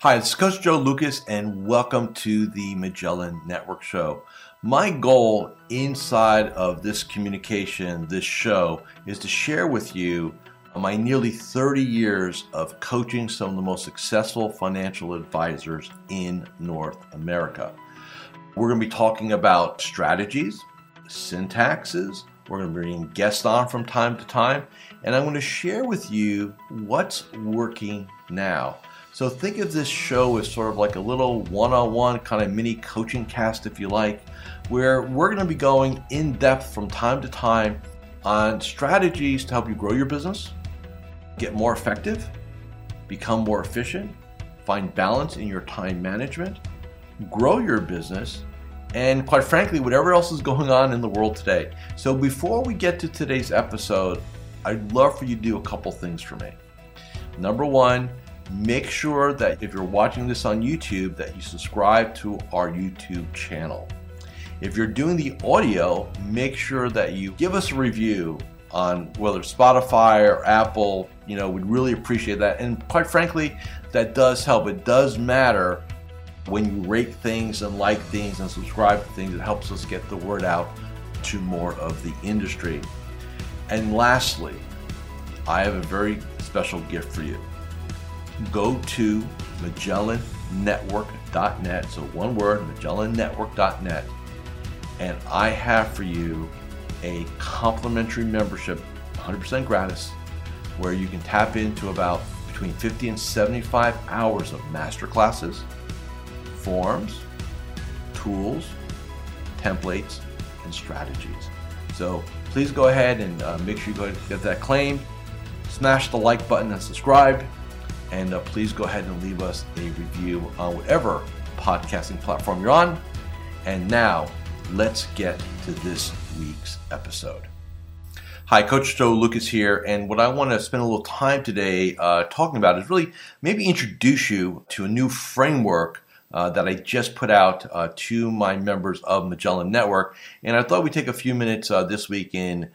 Hi, it's Coach Joe Lucas, and welcome to the Magellan Network Show. My goal inside of this communication, this show, is to share with you my nearly 30 years of coaching some of the most successful financial advisors in North America. We're going to be talking about strategies, syntaxes. We're going to bring guests on from time to time, and I'm going to share with you what's working now. So think of this show as sort of like a little one-on-one kind of mini coaching cast, if you like, where we're going to be going in depth from time to time on strategies to help you grow your business, get more effective, become more efficient, find balance in your time management, grow your business, and quite frankly, whatever else is going on in the world today. So before we get to today's episode, I'd love for you to do a couple things for me. Number one, make sure that if you're watching this on YouTube, that you subscribe to our YouTube channel. If you're doing the audio, make sure that you give us a review on whether Spotify or Apple, we'd really appreciate that. And quite frankly, that does help. It does matter when you rate things and like things and subscribe to things. It helps us get the word out to more of the industry. And lastly, I have a very special gift for you. Go to magellannetwork.net, so one word, magellannetwork.net, and I have for you a complimentary membership, 100% gratis, where you can tap into about between 50 and 75 hours of masterclasses, forms, tools, templates, and strategies. So please go ahead and make sure you go ahead and get that claim, smash the like button and subscribe, and please go ahead and leave us a review on whatever podcasting platform you're on. And now, let's get to this week's episode. Hi, Coach Joe Lucas here, and what I want to spend a little time today talking about is really maybe introduce you to a new framework that I just put out to my members of Magellan Network, and I thought we'd take a few minutes this week and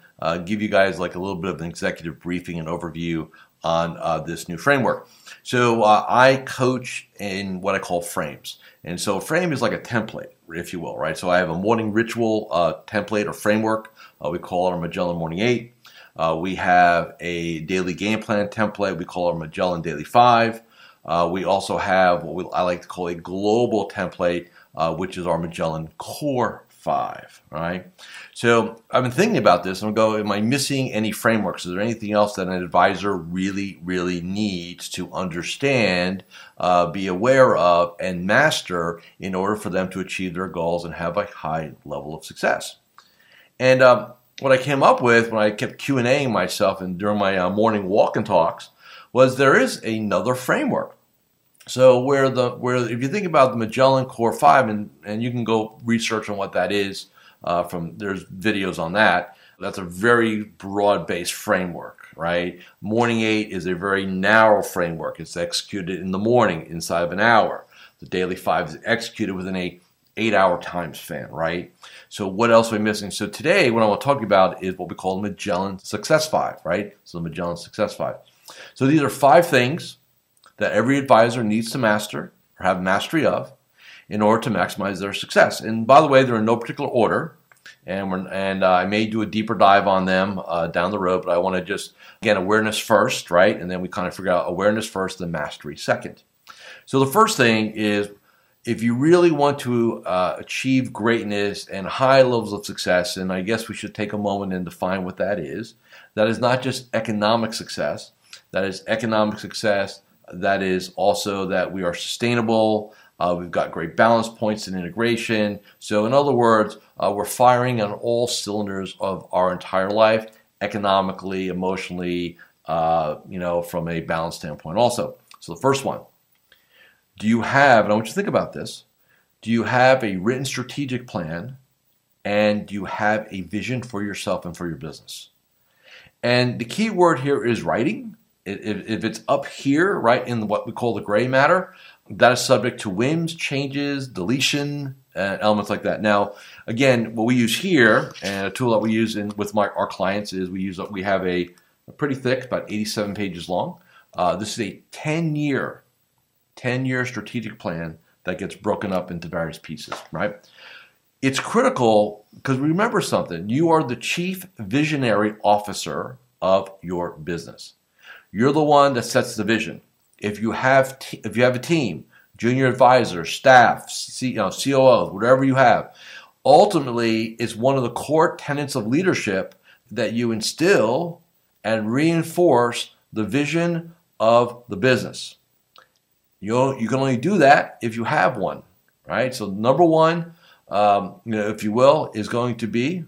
give you guys like a little bit of an executive briefing and overview on this new framework. So I coach in what I call frames. And so a frame is like a template, if you will, right? So I have a morning ritual template or framework. We call it our Magellan Morning 8. We have a daily game plan template. We call it our Magellan Daily 5. We also have what I like to call a global template, which is our Magellan Core 5, all right? So I've been thinking about this, and I'm going, am I missing any frameworks? Is there anything else that an advisor really, really needs to understand, be aware of, and master in order for them to achieve their goals and have a high level of success? And what I came up with when I kept Q&Aing myself and during my morning walk and talks was there is another framework. So where if you think about the Magellan Core 5, and you can go research on what that is, there's videos on that. That's a very broad-based framework, right? Morning 8 is a very narrow framework. It's executed in the morning inside of an hour. The Daily 5 is executed within a 8-hour time span, right? So what else are we missing? So today what I want to talk about is what we call Magellan Success 5, right? So the Magellan Success 5. So these are 5 things that every advisor needs to master or have mastery of in order to maximize their success. And by the way, they're in no particular order, and I may do a deeper dive on them down the road, but I want to just, again, awareness first, right? And then we kind of figure out awareness first, then mastery second. So the first thing is, if you really want to achieve greatness and high levels of success, and I guess we should take a moment and define what that is not just economic success, that is economic success. That is also that we are sustainable, we've got great balance points and integration. So in other words, we're firing on all cylinders of our entire life, economically, emotionally, from a balance standpoint also. So the first one, do you have, and I want you to think about this, do you have a written strategic plan, and do you have a vision for yourself and for your business? And the key word here is writing. If it's up here, right, in what we call the gray matter, that is subject to whims, changes, deletion, elements like that. Now, again, what we use here, and a tool that we use with our clients is we have a pretty thick, about 87 pages long. This is a 10-year 10-year strategic plan that gets broken up into various pieces, right? It's critical because remember something. You are the chief visionary officer of your business. You're the one that sets the vision. If you have a team, junior advisors, staff, COOs, whatever you have, ultimately it's one of the core tenets of leadership that you instill and reinforce the vision of the business. You can only do that if you have one, right? So number one, if you will, is going to be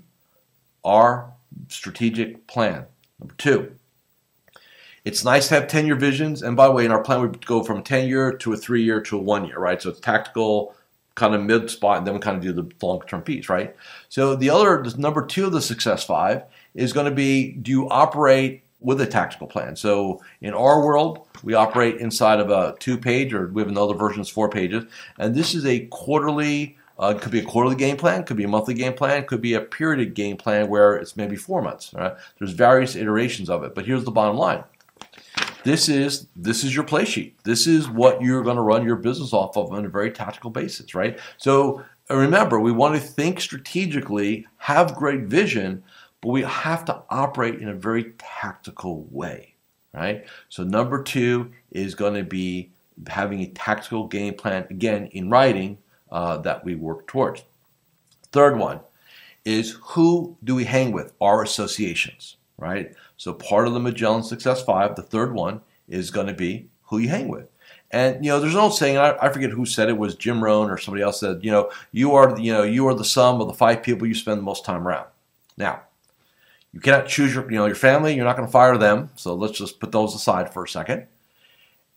our strategic plan. Number two, it's nice to have 10-year visions. And by the way, in our plan, we go from a 10-year to a 3-year to a 1-year, right? So it's tactical, kind of mid-spot, and then we kind of do the long-term piece, right? So the other, number two of the Success 5 is going to be, do you operate with a tactical plan? So in our world, we operate inside of a 2-page, or we have another version that's 4 pages. And this is a quarterly, could be a quarterly game plan, could be a monthly game plan, could be a periodic game plan where it's maybe 4 months. Right? There's various iterations of it, but here's the bottom line. This is your play sheet. This is what you're going to run your business off of on a very tactical basis, right? So remember, we want to think strategically, have great vision, but we have to operate in a very tactical way, right? So number two is going to be having a tactical game plan, again, in writing that we work towards. Third one is, who do we hang with? Our associations, right? So part of the Magellan Success 5, the third one, is going to be who you hang with. And, you know, there's an old saying, I forget who said it, was Jim Rohn or somebody else said, you are the sum of the 5 people you spend the most time around. Now, you cannot choose your family. You're not going to fire them. So let's just put those aside for a second.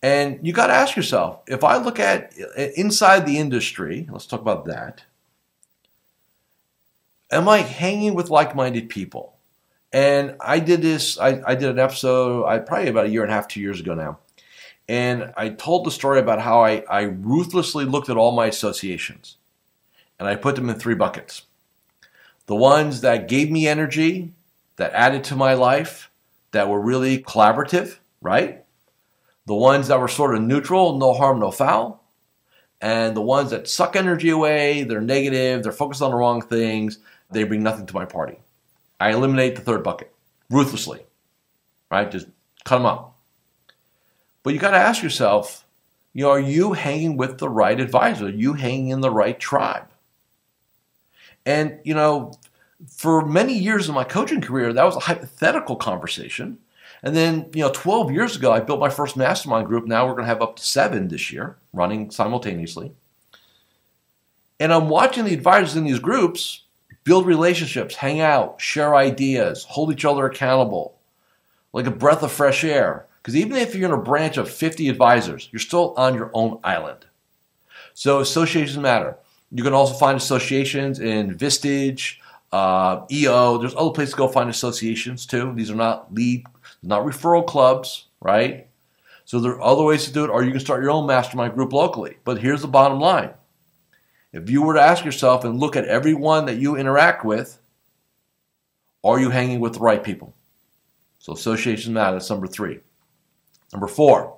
And you got to ask yourself, if I look at inside the industry, let's talk about that. Am I hanging with like-minded people? And I did this, I did an episode probably about 1.5 to 2 years ago now. And I told the story about how I ruthlessly looked at all my associations. And I put them in 3 buckets. The ones that gave me energy, that added to my life, that were really collaborative, right? The ones that were sort of neutral, no harm, no foul. And the ones that suck energy away, they're negative, they're focused on the wrong things, they bring nothing to my party. I eliminate the third bucket, ruthlessly, right? Just cut them up. But you got to ask yourself, are you hanging with the right advisor? Are you hanging in the right tribe? And, for many years in my coaching career, that was a hypothetical conversation. And then, 12 years ago, I built my first mastermind group. Now we're going to have up to 7 this year, running simultaneously. And I'm watching the advisors in these groups build relationships, hang out, share ideas, hold each other accountable, like a breath of fresh air. Because even if you're in a branch of 50 advisors, you're still on your own island. So associations matter. You can also find associations in Vistage, EO. There's other places to go find associations too. These are not referral clubs, right? So there are other ways to do it, or you can start your own mastermind group locally. But here's the bottom line. If you were to ask yourself and look at everyone that you interact with, are you hanging with the right people? So associations matter. That's number 3. Number 4,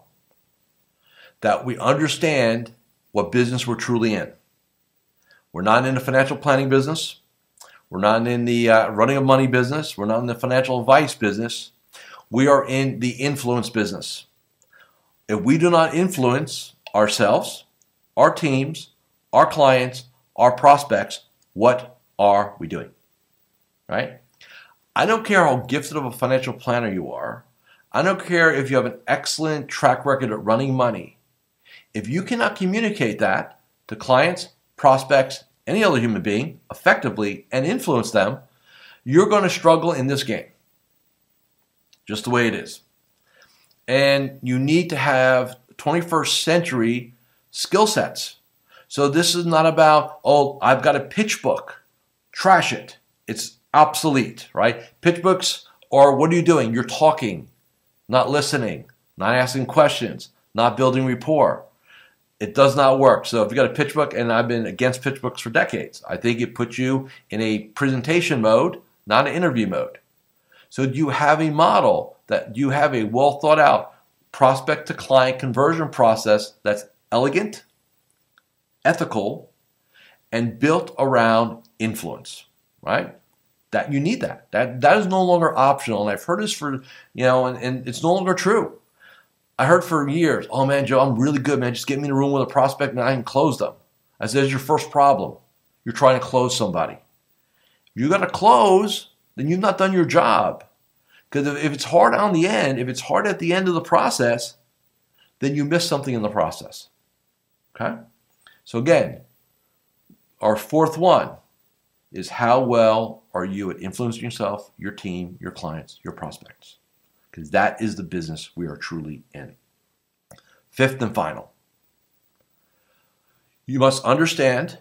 that we understand what business we're truly in. We're not in the financial planning business. We're not in the running of money business. We're not in the financial advice business. We are in the influence business. If we do not influence ourselves, our teams, our clients, our prospects, what are we doing? Right? I don't care how gifted of a financial planner you are. I don't care if you have an excellent track record at running money. If you cannot communicate that to clients, prospects, any other human being effectively and influence them, you're going to struggle in this game. Just the way it is. And you need to have 21st century skill sets. So this is not about, oh, I've got a pitch book. Trash it. It's obsolete, right? Pitch books are, what are you doing? You're talking, not listening, not asking questions, not building rapport. It does not work. So if you got a pitch book, and I've been against pitch books for decades, I think it puts you in a presentation mode, not an interview mode. So do you have a model that you have a well thought out prospect to client conversion process that's elegant, ethical, and built around influence, right? That you need that. That is no longer optional. And I've heard this for, you know, and it's no longer true. I heard for years, oh man, Joe, I'm really good, man. Just get me in a room with a prospect and I can close them. I said, that's your first problem. You're trying to close somebody. If you got to close, then you've not done your job. Because if it's hard on the end, if it's hard at the end of the process, then you miss something in the process. Okay? So again, our fourth one is how well are you at influencing yourself, your team, your clients, your prospects? Because that is the business we are truly in. Fifth and final. You must understand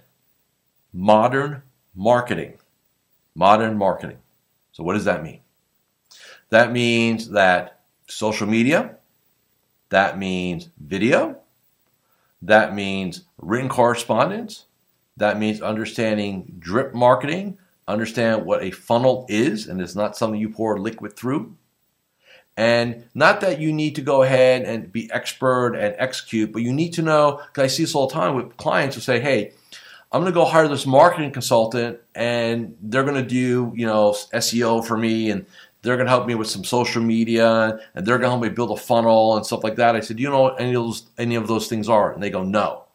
modern marketing. Modern marketing. So what does that mean? That means that social media, that means video, that means written correspondence, that means understanding drip marketing, understand what a funnel is, and it's not something you pour liquid through. And not that you need to go ahead and be expert and execute, but you need to know, because I see this all the time with clients who say, hey, I'm going to go hire this marketing consultant and they're going to do, you know, SEO for me, and they're going to help me with some social media, and they're going to help me build a funnel and stuff like that. I said, do you know what any of those things are? And they go, no.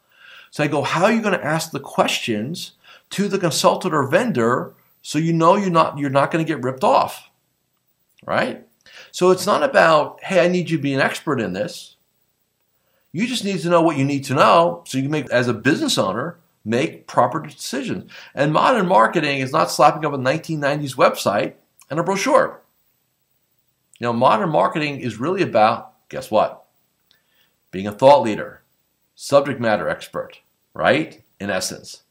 So I go, how are you going to ask the questions to the consultant or vendor so you know you're not going to get ripped off, right? So it's not about, hey, I need you to be an expert in this. You just need to know what you need to know so you can make, as a business owner, make proper decisions. And modern marketing is not slapping up a 1990s website and a brochure. You know, modern marketing is really about, guess what? Being a thought leader, subject matter expert, right? In essence,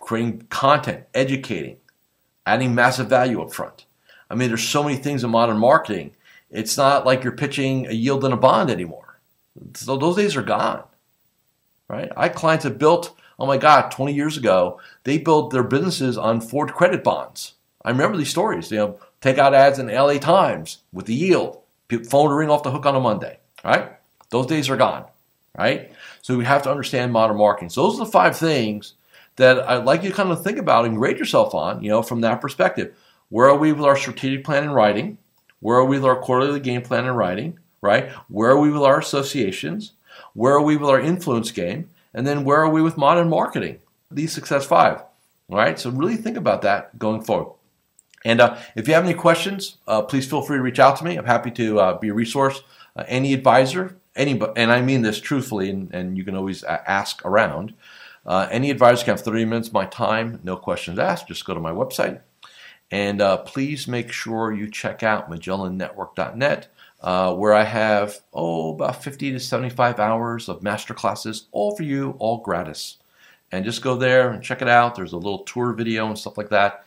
creating content, educating, adding massive value up front. I mean, there's so many things in modern marketing. It's not like you're pitching a yield and a bond anymore. So those days are gone, right? I had clients that built, oh my God, 20 years ago, they built their businesses on Ford credit bonds. I remember these stories, you know, take out ads in the LA Times with the yield. Phone to ring off the hook on a Monday, right? Those days are gone, right? So we have to understand modern marketing. So those are the five things that I'd like you to kind of think about and grade yourself on, you know, from that perspective. Where are we with our strategic plan in writing? Where are we with our quarterly game plan in writing, right? Where are we with our associations? Where are we with our influence game? And then where are we with modern marketing? These success five, all right? So really think about that going forward. And if you have any questions, please feel free to reach out to me. I'm happy to be a resource. Any advisor, and I mean this truthfully, and you can always ask around. Any advisor can have 30 minutes of my time, no questions asked. Just go to my website. And please make sure you check out MagellanNetwork.net, where I have, about 50 to 75 hours of masterclasses, all for you, all gratis. And just go there and check it out. There's a little tour video and stuff like that.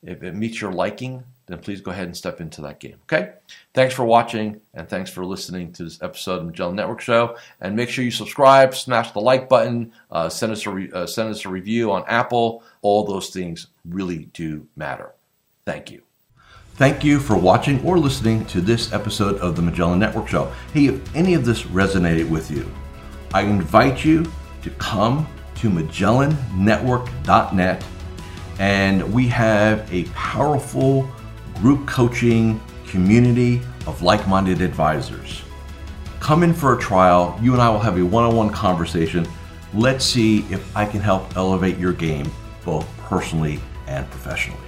If it meets your liking, then please go ahead and step into that game, okay? Thanks for watching, and thanks for listening to this episode of Magellan Network Show. And make sure you subscribe, smash the like button, send us a review on Apple. All those things really do matter. Thank you. Thank you for watching or listening to this episode of the Magellan Network Show. Hey, if any of this resonated with you, I invite you to come to MagellanNetwork.net. And we have a powerful group coaching community of like-minded advisors. Come in for a trial. You and I will have a one-on-one conversation. Let's see if I can help elevate your game, both personally and professionally.